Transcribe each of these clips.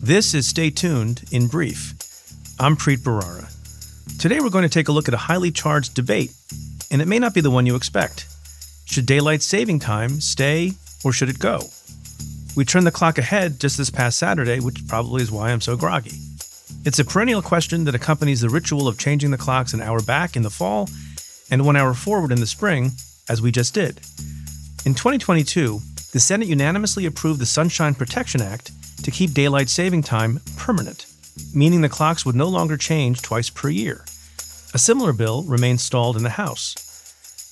this is Stay Tuned in Brief. I'm Preet Bharara. Today we're going to take a look at a highly charged debate, and it may not be the one you expect. Should daylight saving time stay or should it go? We turned the clock ahead just this past Saturday, which probably is why I'm so groggy. It's a perennial question that accompanies the ritual of changing the clocks an hour back in the fall and 1 hour forward in the spring, as we just did. In 2022, the Senate unanimously approved the Sunshine Protection Act to keep daylight saving time permanent, meaning the clocks would no longer change twice per year. A similar bill remains stalled in the House.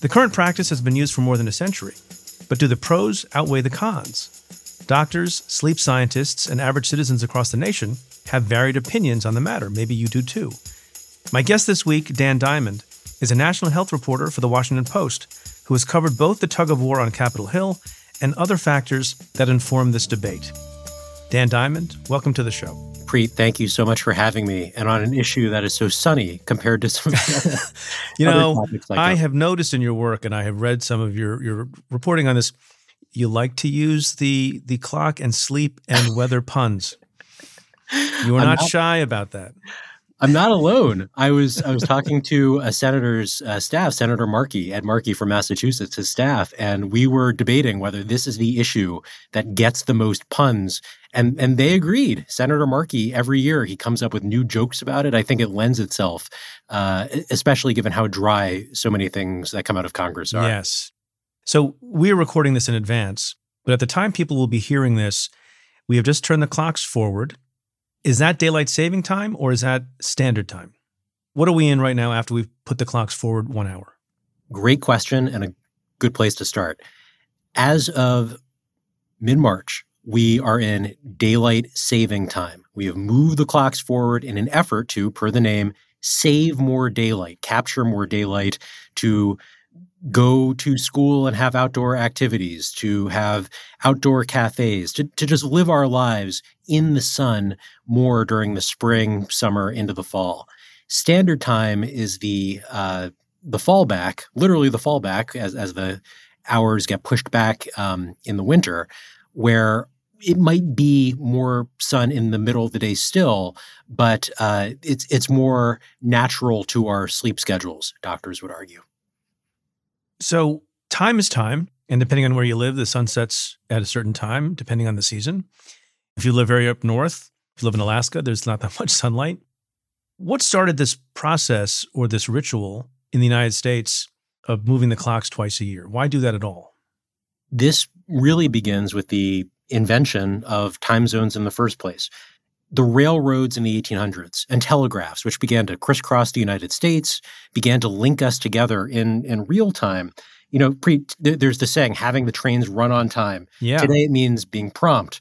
The current practice has been used for more than a century, but do the pros outweigh the cons? Doctors, sleep scientists, and average citizens across the nation have varied opinions on the matter. Maybe you do too. My guest this week, Dan Diamond, is a national health reporter for the Washington Post, who has covered both the tug-of-war on Capitol Hill and other factors that inform this debate. Dan Diamond, welcome to the show. Preet, thank you so much for having me, and on an issue that is so sunny compared to some I have noticed in your work, and I have read some of your reporting on this, you like to use the clock and sleep and weather puns. You are not shy about that. I'm not alone. I was talking to a senator's staff, Senator Markey, Ed Markey from Massachusetts, his staff, and we were debating whether this is the issue that gets the most puns. And they agreed. Senator Markey, every year, he comes up with new jokes about it. I think it lends itself, especially given how dry so many things that come out of Congress are. Yes. So we're recording this in advance, but at the time people will be hearing this, we have just turned the clocks forward. Is that daylight saving time or is that standard time? What are we in right now after we've put the clocks forward 1 hour? Great question and a good place to start. As of mid-March, we are in daylight saving time. We have moved the clocks forward in an effort to, per the name, save more daylight, capture more daylight, to go to school and have outdoor activities, to have outdoor cafes, to just live our lives in the sun more during the spring, summer, into the fall. Standard time is the fallback, literally the fallback as the hours get pushed back in the winter, where it might be more sun in the middle of the day still, but it's more natural to our sleep schedules, doctors would argue. So time is time, and depending on where you live, the sun sets at a certain time, depending on the season. If you live very up north, if you live in Alaska, there's not that much sunlight. What started this process or this ritual in the United States of moving the clocks twice a year? Why do that at all? This really begins with the invention of time zones in the first place. The railroads in the 1800s and telegraphs, which began to crisscross the United States, began to link us together in real time. You know, there's the saying, having the trains run on time. Yeah. Today it means being prompt,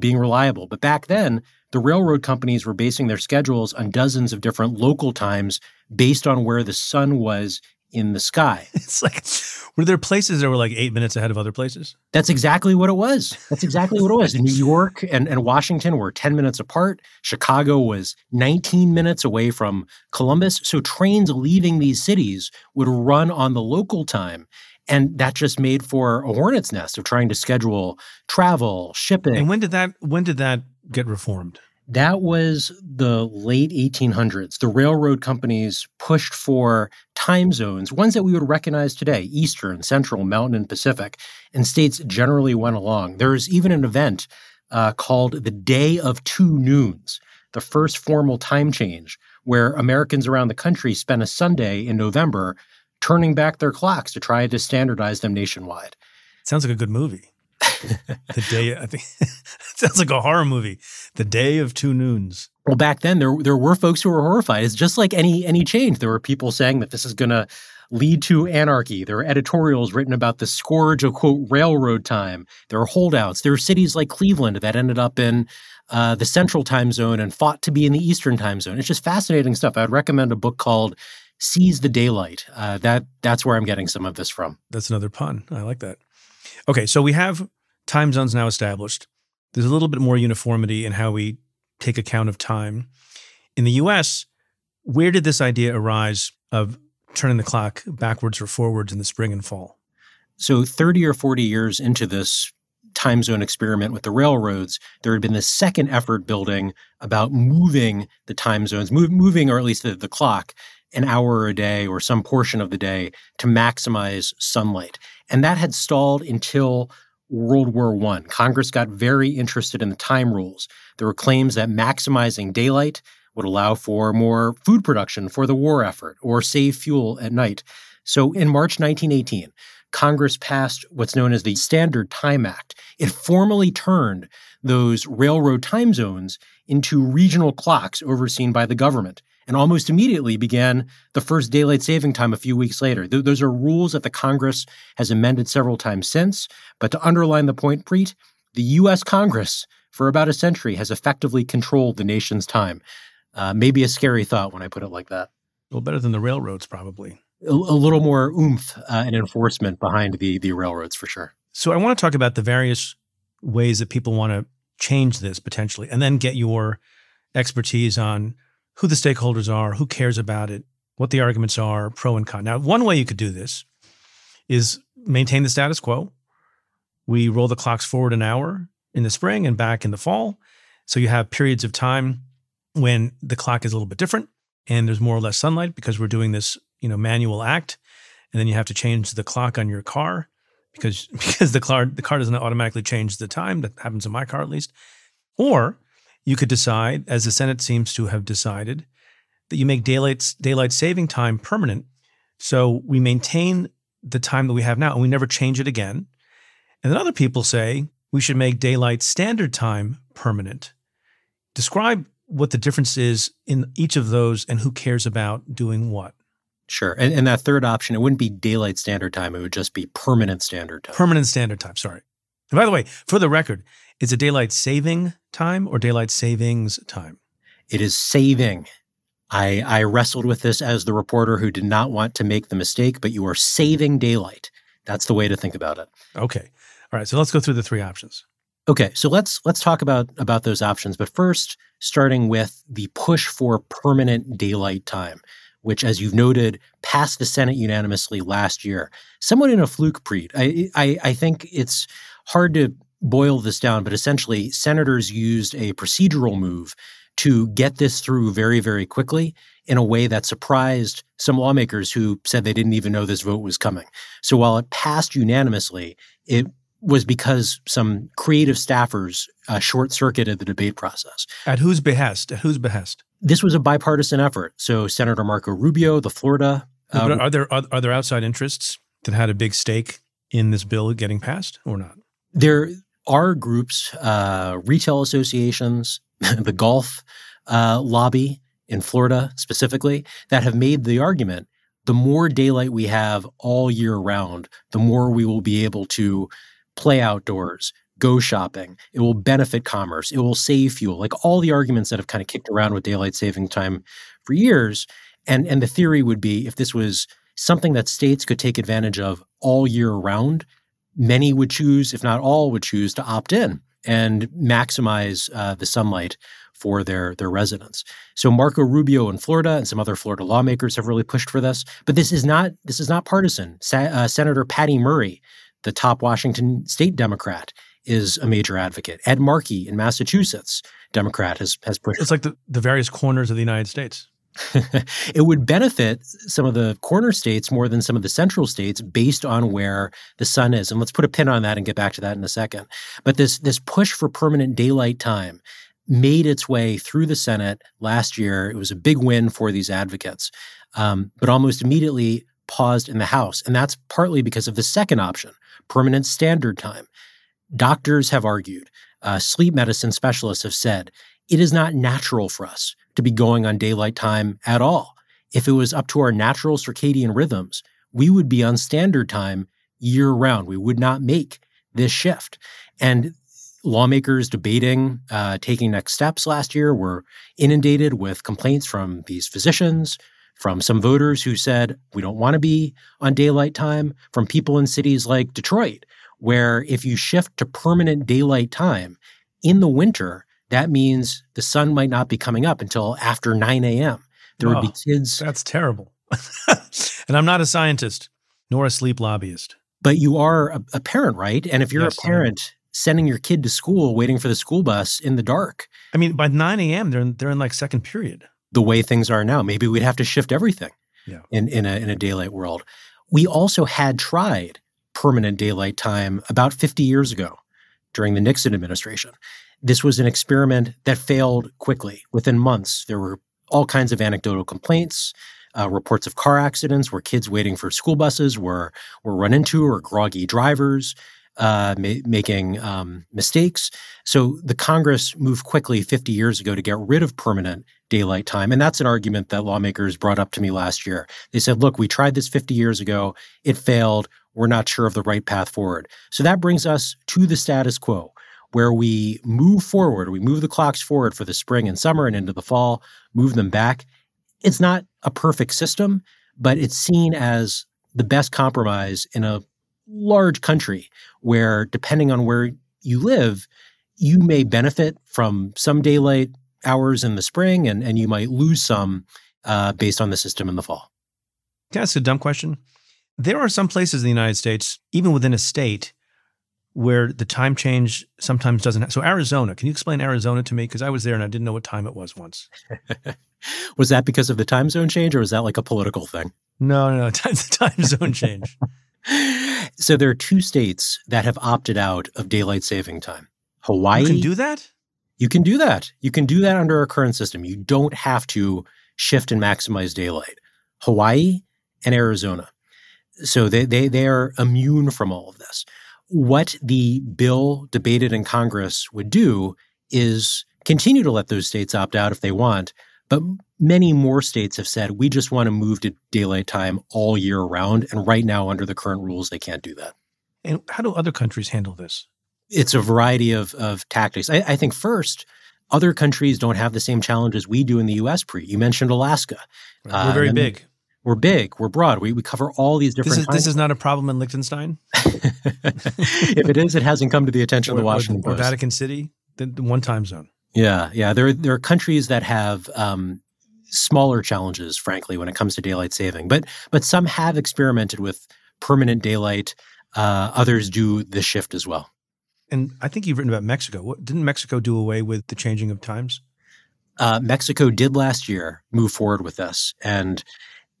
being reliable. But back then, the railroad companies were basing their schedules on dozens of different local times based on where the sun was in the sky. It's like Were there places that were like 8 minutes ahead of other places? That's exactly what it was. That's exactly what it was. New York and Washington were 10 minutes apart. Chicago was 19 minutes away from Columbus. So trains leaving these cities would run on the local time. And that just made for a hornet's nest of trying to schedule travel, shipping. And when did that get reformed? That was the late 1800s. The railroad companies pushed for time zones, ones that we would recognize today, Eastern, Central, Mountain, and Pacific, and states generally went along. There's even an event called the Day of Two Noons, the first formal time change, where Americans around the country spent a Sunday in November turning back their clocks to try to standardize them nationwide. Sounds like a good movie. The day, I think, sounds like a horror movie. The Day of Two Noons. Well, back then, there were folks who were horrified. It's just like any change. There were people saying that this is going to lead to anarchy. There were editorials written about the scourge of, quote, railroad time. There were holdouts. There were cities like Cleveland that ended up in the Central Time Zone and fought to be in the Eastern Time Zone. It's just fascinating stuff. I'd recommend a book called Seize the Daylight. That's where I'm getting some of this from. That's another pun. I like that. Okay, so we have time zones now established. There's a little bit more uniformity in how we take account of time. In the U.S., where did this idea arise of turning the clock backwards or forwards in the spring and fall? So 30 or 40 years into this time zone experiment with the railroads, there had been this second effort building about moving the time zones, moving or at least the clock an hour a day or some portion of the day to maximize sunlight. And that had stalled until World War I. Congress got very interested in the time rules. There were claims that maximizing daylight would allow for more food production for the war effort or save fuel at night. So in March 1918, Congress passed what's known as the Standard Time Act. It formally turned those railroad time zones into regional clocks overseen by the government. And almost immediately began the first daylight saving time a few weeks later. Those are rules that the Congress has amended several times since. But to underline the point, Preet, the U.S. Congress for about a century has effectively controlled the nation's time. Maybe a scary thought when I put it like that. Well, better than the railroads, probably. A little more oomph and enforcement behind the railroads, for sure. So I want to talk about the various ways that people want to change this potentially, and then get your expertise on who the stakeholders are, who cares about it, what the arguments are, pro and con. Now, one way you could do this is maintain the status quo. We roll the clocks forward an hour in the spring and back in the fall. So you have periods of time when the clock is a little bit different and there's more or less sunlight because we're doing this, manual act. And then you have to change the clock on your car because the car doesn't automatically change the time. That happens in my car, at least. Or you could decide, as the Senate seems to have decided, that you make daylight saving time permanent. So we maintain the time that we have now and we never change it again. And then other people say we should make daylight standard time permanent. Describe what the difference is in each of those and who cares about doing what. Sure. And that third option, it wouldn't be daylight standard time. It would just be permanent standard time. Permanent standard time. Sorry. And by the way, for the record, is it daylight saving time or daylight savings time? It is saving. I wrestled with this as the reporter who did not want to make the mistake, but you are saving daylight. That's the way to think about it. Okay. All right. So let's go through the three options. Okay. So let's talk about those options. But first, starting with the push for permanent daylight time, which, as you've noted, passed the Senate unanimously last year. Somewhat in a fluke, Preet. I think it's hard to boil this down, but essentially senators used a procedural move to get this through very, very quickly in a way that surprised some lawmakers who said they didn't even know this vote was coming. So while it passed unanimously, it was because some creative staffers short-circuited the debate process. At whose behest? At whose behest? This was a bipartisan effort. So Senator Marco Rubio, the Florida... But are there outside interests that had a big stake in this bill getting passed or not? There are groups, retail associations, the golf lobby in Florida specifically, that have made the argument the more daylight we have all year round, the more we will be able to play outdoors, go shopping. It will benefit commerce. It will save fuel. Like all the arguments that have kind of kicked around with daylight saving time for years. And the theory would be if this was something that states could take advantage of all year round, many would choose, if not all, would choose to opt in and maximize the sunlight for their residents. So Marco Rubio in Florida and some other Florida lawmakers have really pushed for this. But this is not partisan. Senator Patty Murray, the top Washington state Democrat, is a major advocate. Ed Markey in Massachusetts, Democrat, has pushed. It's like the various corners of the United States. It would benefit some of the corner states more than some of the central states based on where the sun is. And let's put a pin on that and get back to that in a second. But this push for permanent daylight time made its way through the Senate last year. It was a big win for these advocates, but almost immediately paused in the House. And that's partly because of the second option, permanent standard time. Doctors have argued, sleep medicine specialists have said, it is not natural for us to be going on daylight time at all. If it was up to our natural circadian rhythms, we would be on standard time year round. We would not make this shift. And lawmakers debating taking next steps last year were inundated with complaints from these physicians, from some voters who said, we don't want to be on daylight time, from people in cities like Detroit, where if you shift to permanent daylight time in the winter, that means the sun might not be coming up until after 9 a.m. There would be kids. That's terrible. And I'm not a scientist nor a sleep lobbyist. But you are a parent, right? And if you're a parent, sending your kid to school, waiting for the school bus in the dark. I mean, by 9 a.m., they're in like second period. The way things are now, maybe we'd have to shift everything in a daylight world. We also had tried permanent daylight time about 50 years ago during the Nixon administration. This was an experiment that failed quickly. Within months, there were all kinds of anecdotal complaints, reports of car accidents where kids waiting for school buses were run into, or groggy drivers making mistakes. So the Congress moved quickly 50 years ago to get rid of permanent daylight time. And that's an argument that lawmakers brought up to me last year. They said, look, we tried this 50 years ago. It failed. We're not sure of the right path forward. So that brings us to the status quo, where we move forward. We move the clocks forward for the spring and summer and into the fall, move them back. It's not a perfect system, but it's seen as the best compromise in a large country where, depending on where you live, you may benefit from some daylight hours in the spring and you might lose some based on the system in the fall. Can I ask a dumb question? There are some places in the United States, even within a state, where the time change sometimes doesn't happen. So Arizona, can you explain Arizona to me? Because I was there and I didn't know what time it was once. Was that because of the time zone change, or was that like a political thing? No, time zone change. So there are two states that have opted out of daylight saving time. Hawaii. You can do that? You can do that. You can do that under our current system. You don't have to shift and maximize daylight. Hawaii and Arizona. So they are immune from all of this. What the bill debated in Congress would do is continue to let those states opt out if they want, but many more states have said, we just want to move to daylight time all year round, and right now under the current rules, they can't do that. And how do other countries handle this? It's a variety of tactics. I think first, other countries don't have the same challenges we do in the U.S. You mentioned Alaska. Right. We're very big. We're big. We're broad. We cover all these different things. This is not a problem in Liechtenstein? If it is, it hasn't come to the attention of the Washington Post. Or Vatican City, the one time zone. Yeah. There are countries that have smaller challenges, frankly, when it comes to daylight saving. But some have experimented with permanent daylight. Others do the shift as well. And I think you've written about Mexico. Didn't Mexico do away with the changing of times? Mexico did last year move forward with this. And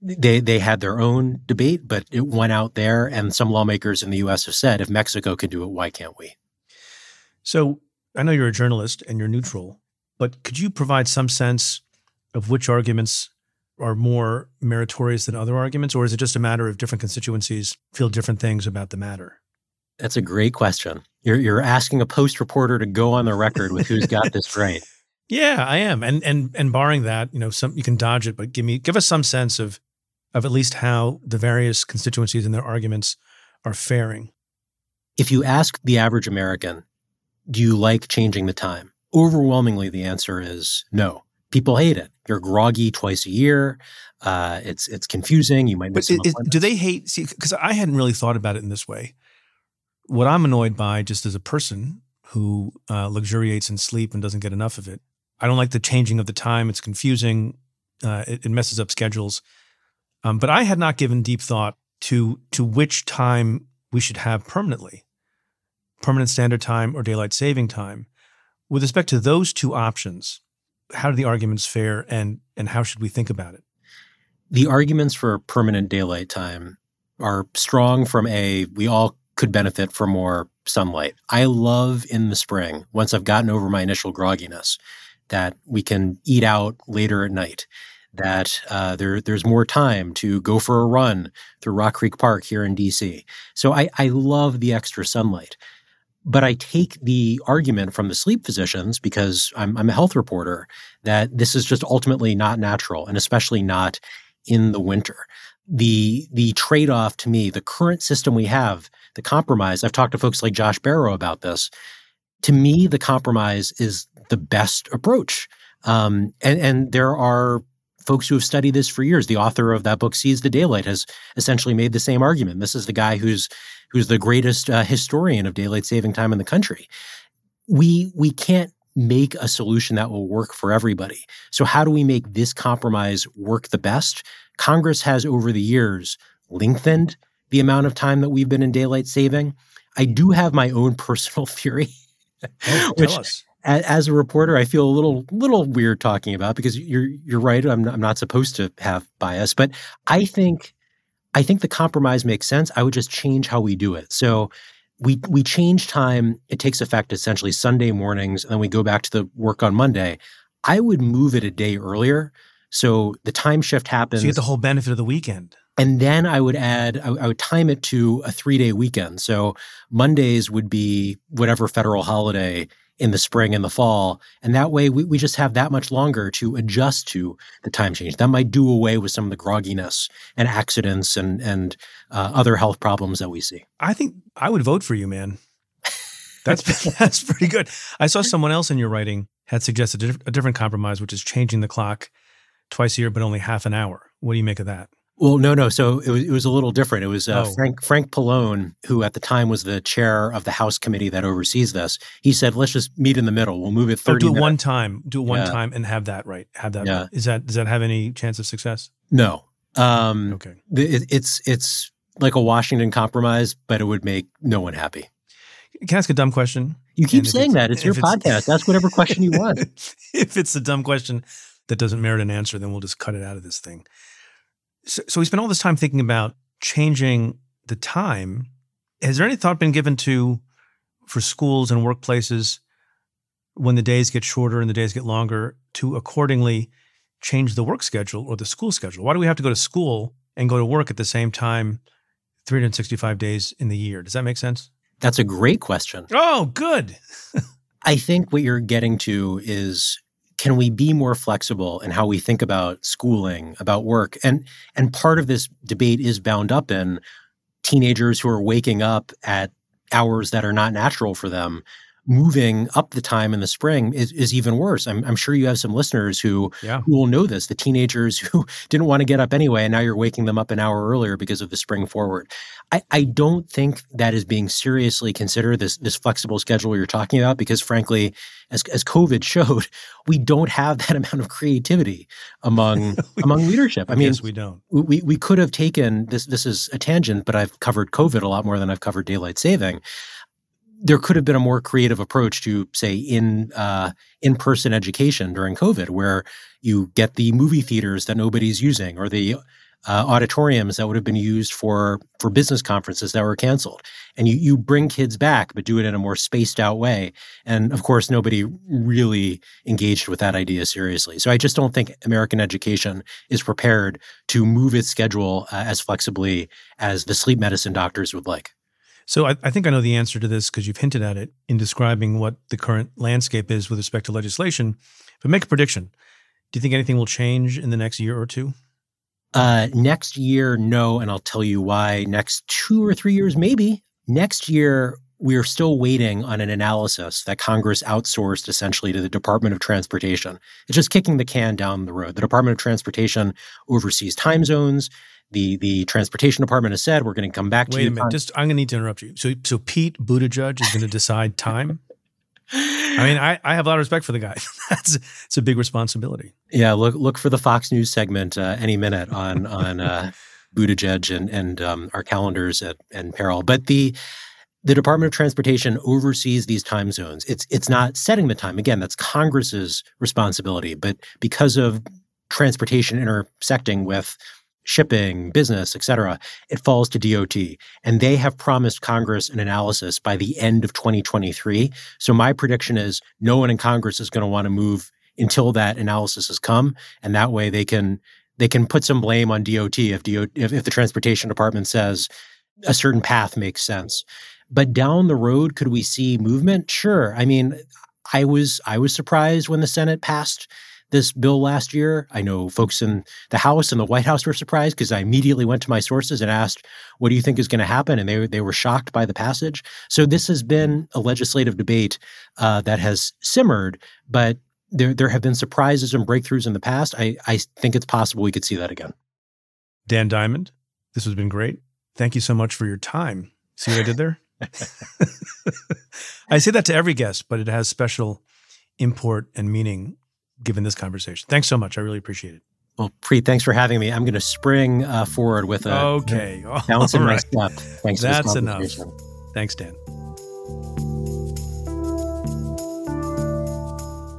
They had their own debate, but it went out there, and some lawmakers in the U.S. have said, if Mexico can do it, why can't we? So I know you're a journalist and you're neutral, but could you provide some sense of which arguments are more meritorious than other arguments, or is it just a matter of different constituencies feel different things about the matter? That's a great question. You're asking a Post reporter to go on the record with who's got this right. Yeah, I am. And barring that, you can dodge it, but give us some sense of at least how the various constituencies and their arguments are faring. If you ask the average American, do you like changing the time? Overwhelmingly, the answer is no. people hate it. You're groggy twice a year. It's confusing. You might miss some appointments. Do they hate? See, because I hadn't really thought about it in this way. What I'm annoyed by, just as a person who luxuriates in sleep and doesn't get enough of it, I don't like the changing of the time. It's confusing. It messes up schedules. But I had not given deep thought to which time we should have permanently, permanent standard time or daylight saving time. With respect to those two options, how do the arguments fare, and how should we think about it? The arguments for permanent daylight time are strong from we all could benefit from more sunlight. I love in the spring, once I've gotten over my initial grogginess, that we can eat out later at night, that there's more time to go for a run through Rock Creek Park here in D.C. So I love the extra sunlight. But I take the argument from the sleep physicians, because I'm a health reporter, that this is just ultimately not natural, and especially not in the winter. The trade-off to me, the current system we have, the compromise, I've talked to folks like Josh Barrow about this. To me, the compromise is the best approach. And there are folks who have studied this for years. The author of that book, Seize the Daylight, has essentially made the same argument. This is the guy who's the greatest historian of daylight saving time in the country. We can't make a solution that will work for everybody. So how do we make this compromise work the best? Congress has, over the years, lengthened the amount of time that we've been in daylight saving. I do have my own personal theory, which, as a reporter, I feel a little weird talking about, because you're right. I'm not supposed to have bias, but I think the compromise makes sense. I would just change how we do it. So we change time. It takes effect essentially Sunday mornings, and then we go back to the work on Monday. I would move it a day earlier, so the time shift happens. So you get the whole benefit of the weekend. And then I would add, I would time it to a 3-day weekend. So Mondays would be whatever federal holiday in the spring and the fall. And that way we just have that much longer to adjust to the time change. That might do away with some of the grogginess and accidents and other health problems that we see. I think I would vote for you, man. That's pretty good. I saw someone else in your writing had suggested a different compromise, which is changing the clock twice a year, but only half an hour. What do you make of that? Well, no. So it was a little different. It was Frank Pallone, who at the time was the chair of the House committee that oversees this. He said, "Let's just meet in the middle. We'll move it 30 minutes. Do it one time and have that right. Have that. Yeah. Right. Does that have any chance of success? No. Okay. It's like a Washington compromise, but it would make no one happy. Can I ask a dumb question? You keep saying that. It's your podcast. Ask whatever question you want. If it's a dumb question that doesn't merit an answer, then we'll just cut it out of this thing. So we spent all this time thinking about changing the time. Has there any thought been given for schools and workplaces, when the days get shorter and the days get longer, to accordingly change the work schedule or the school schedule? Why do we have to go to school and go to work at the same time 365 days in the year? Does that make sense? That's a great question. Oh, good. I think what you're getting to is, can we be more flexible in how we think about schooling, about work? And part of this debate is bound up in teenagers who are waking up at hours that are not natural for them. Moving up the time in the spring is even worse. I'm sure you have some listeners who will know this, the teenagers who didn't want to get up anyway, and now you're waking them up an hour earlier because of the spring forward. I don't think that is being seriously considered, this flexible schedule you're talking about, because frankly, as COVID showed, we don't have that amount of creativity among leadership. I mean, yes, we don't. We could have taken, this is a tangent, but I've covered COVID a lot more than I've covered daylight saving. There could have been a more creative approach to, say, in-person education during COVID, where you get the movie theaters that nobody's using, or the auditoriums that would have been used for business conferences that were canceled. And you bring kids back, but do it in a more spaced out way. And of course, nobody really engaged with that idea seriously. So I just don't think American education is prepared to move its schedule as flexibly as the sleep medicine doctors would like. So I think I know the answer to this, because you've hinted at it in describing what the current landscape is with respect to legislation. But make a prediction. Do you think anything will change in the next year or two? Next year, no, and I'll tell you why. Next 2 or 3 years, maybe. Next year, we are still waiting on an analysis that Congress outsourced essentially to the Department of Transportation. It's just kicking the can down the road. The Department of Transportation oversees time zones. The Transportation Department has said, we're going to come back to you. Wait a minute. I'm going to need to interrupt you. So Pete Buttigieg is going to decide time? I mean, I have a lot of respect for the guy. It's a big responsibility. Yeah, look for the Fox News segment any minute on Buttigieg and our calendars and peril. But the Department of Transportation oversees these time zones. It's not setting the time. Again, that's Congress's responsibility. But because of transportation intersecting with shipping, business, et cetera, it falls to DOT. And they have promised Congress an analysis by the end of 2023. So my prediction is no one in Congress is going to want to move until that analysis has come. And that way they can put some blame on DOT if the Transportation Department says a certain path makes sense. But down the road, could we see movement? Sure. I mean, I was surprised when the Senate passed this bill last year. I know folks in the House and the White House were surprised because I immediately went to my sources and asked, what do you think is going to happen? And they were shocked by the passage. So this has been a legislative debate that has simmered, but there have been surprises and breakthroughs in the past. I think it's possible we could see that again. Dan Diamond, this has been great. Thank you so much for your time. See what I did there? I say that to every guest, but it has special import and meaning given this conversation. Thanks so much. I really appreciate it. Well, Preet, thanks for having me. I'm going to spring forward with a bounce in my step. Thanks. That's enough. Thanks, Dan.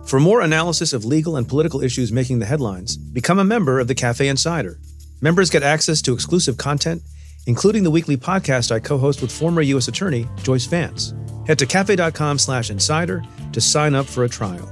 For more analysis of legal and political issues making the headlines, become a member of the Cafe Insider. Members get access to exclusive content, including the weekly podcast I co-host with former U.S. Attorney Joyce Vance. Head to cafe.com/insider to sign up for a trial.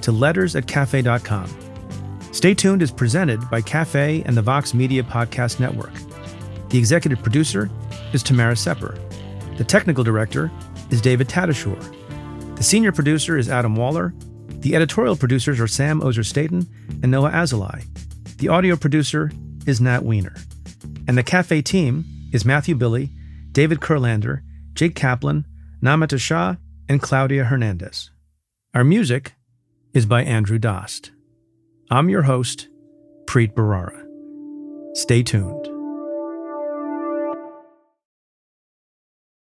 to letters@cafe.com. Stay Tuned is presented by Cafe and the Vox Media Podcast Network. The executive producer is Tamara Sepper. The technical director is David Tattashore. The senior producer is Adam Waller. The editorial producers are Sam Ozer-Staten and Noah Azulay. The audio producer is Nat Wiener. And the Cafe team is Matthew Billy, David Kurlander, Jake Kaplan, Namata Shah, and Claudia Hernandez. Our music is by Andrew Dost. I'm your host, Preet Bharara. Stay tuned.